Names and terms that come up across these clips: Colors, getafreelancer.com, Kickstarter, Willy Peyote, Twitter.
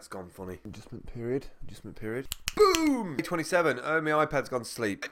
that's gone funny. Adjustment period. Boom! Day 27. Oh, my iPad's gone to sleep.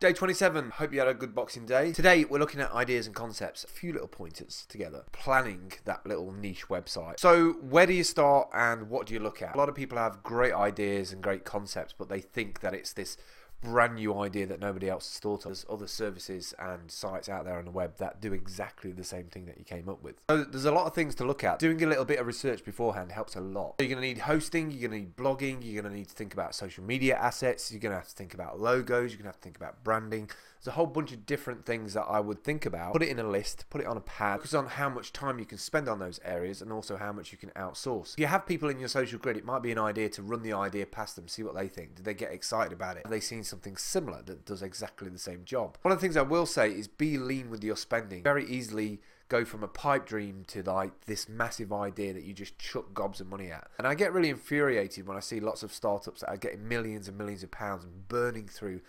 Day 27. Hope you had a good Boxing Day. Today, we're looking at ideas and concepts. A few little pointers together. Planning that little niche website. So, where do you start and what do you look at? A lot of people have great ideas and great concepts, but they think that it's this brand new idea that nobody else has thought of. There's other services and sites out there on the web that do exactly the same thing that you came up with. So there's a lot of things to look at. Doing a little bit of research beforehand helps a lot. So you're going to need hosting, you're going to need blogging, you're going to need to think about social media assets, you're going to have to think about logos, you're going to have to think about branding. There's a whole bunch of different things that I would think about. Put it in a list, put it on a pad, focus on how much time you can spend on those areas and also how much you can outsource. If you have people in your social grid, it might be an idea to run the idea past them, see what they think. Did they get excited about it? Have they seen something similar that does exactly the same job? One of the things I will say is be lean with your spending. Very easily go from a pipe dream to like this massive idea that you just chuck gobs of money at. And I get really infuriated when I see lots of startups that are getting millions and millions of pounds and burning through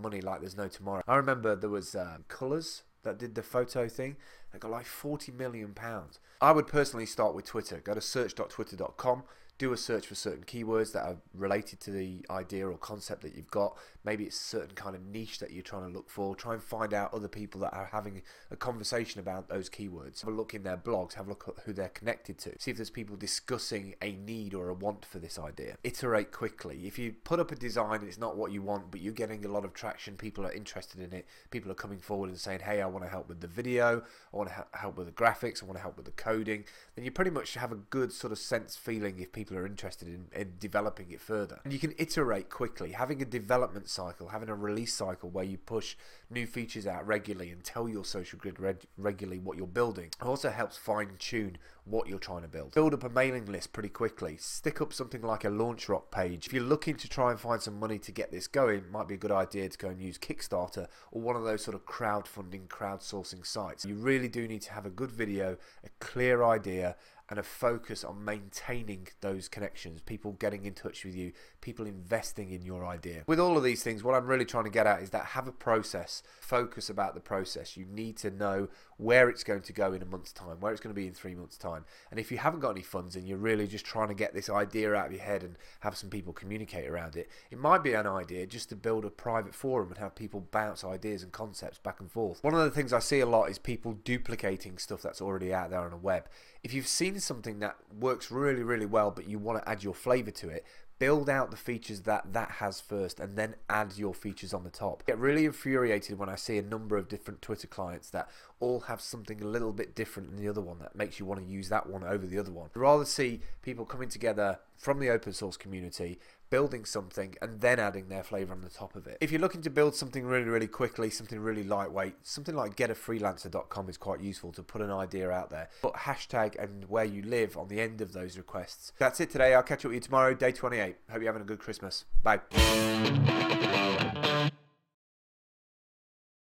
money like there's no tomorrow. I remember there was Colors that did the photo thing. They got like 40 million pounds. I would personally start with Twitter. Go to search.twitter.com. Do a search for certain keywords that are related to the idea or concept that you've got. Maybe it's a certain kind of niche that you're trying to look for. Try and find out other people that are having a conversation about those keywords. Have a look in their blogs. Have a look at who they're connected to. See if there's people discussing a need or a want for this idea. Iterate quickly. If you put up a design and it's not what you want, but you're getting a lot of traction, people are interested in it, people are coming forward and saying, hey, I want to help with the video, I want to help with the graphics, I want to help with the coding, then you pretty much have a good sort of sense feeling if people are interested in developing it further. And you can iterate quickly, having a development cycle, having a release cycle where you push new features out regularly and tell your social grid regularly what you're building. It also helps fine-tune what you're trying to build. Build up a mailing list pretty quickly. Stick up something like a launch rock page. If you're looking to try and find some money to get this going, it might be a good idea to go and use Kickstarter or one of those sort of crowdfunding, crowdsourcing sites. You really do need to have a good video, a clear idea, and a focus on maintaining those connections, people getting in touch with you, people investing in your idea. With all of these things, what I'm really trying to get at is that have a process, focus about the process. You need to know where it's going to go in a month's time, where it's going to be in 3 months' time. And if you haven't got any funds and you're really just trying to get this idea out of your head and have some people communicate around it, it might be an idea just to build a private forum and have people bounce ideas and concepts back and forth. One of the things I see a lot is people duplicating stuff that's already out there on the web. If you've seen something that works really, really well, but you want to add your flavor to it, build out the features that has first and then add your features on the top. I get really infuriated when I see a number of different Twitter clients that all have something a little bit different than the other one that makes you want to use that one over the other one. I'd rather see people coming together from the open source community, building something and then adding their flavor on the top of it. If you're looking to build something really, really quickly, something really lightweight, something like getafreelancer.com is quite useful to put an idea out there. Put hashtag and where you live on the end of those requests. That's it today. I'll catch up with you tomorrow, day 28. Hope you're having a good Christmas. Bye.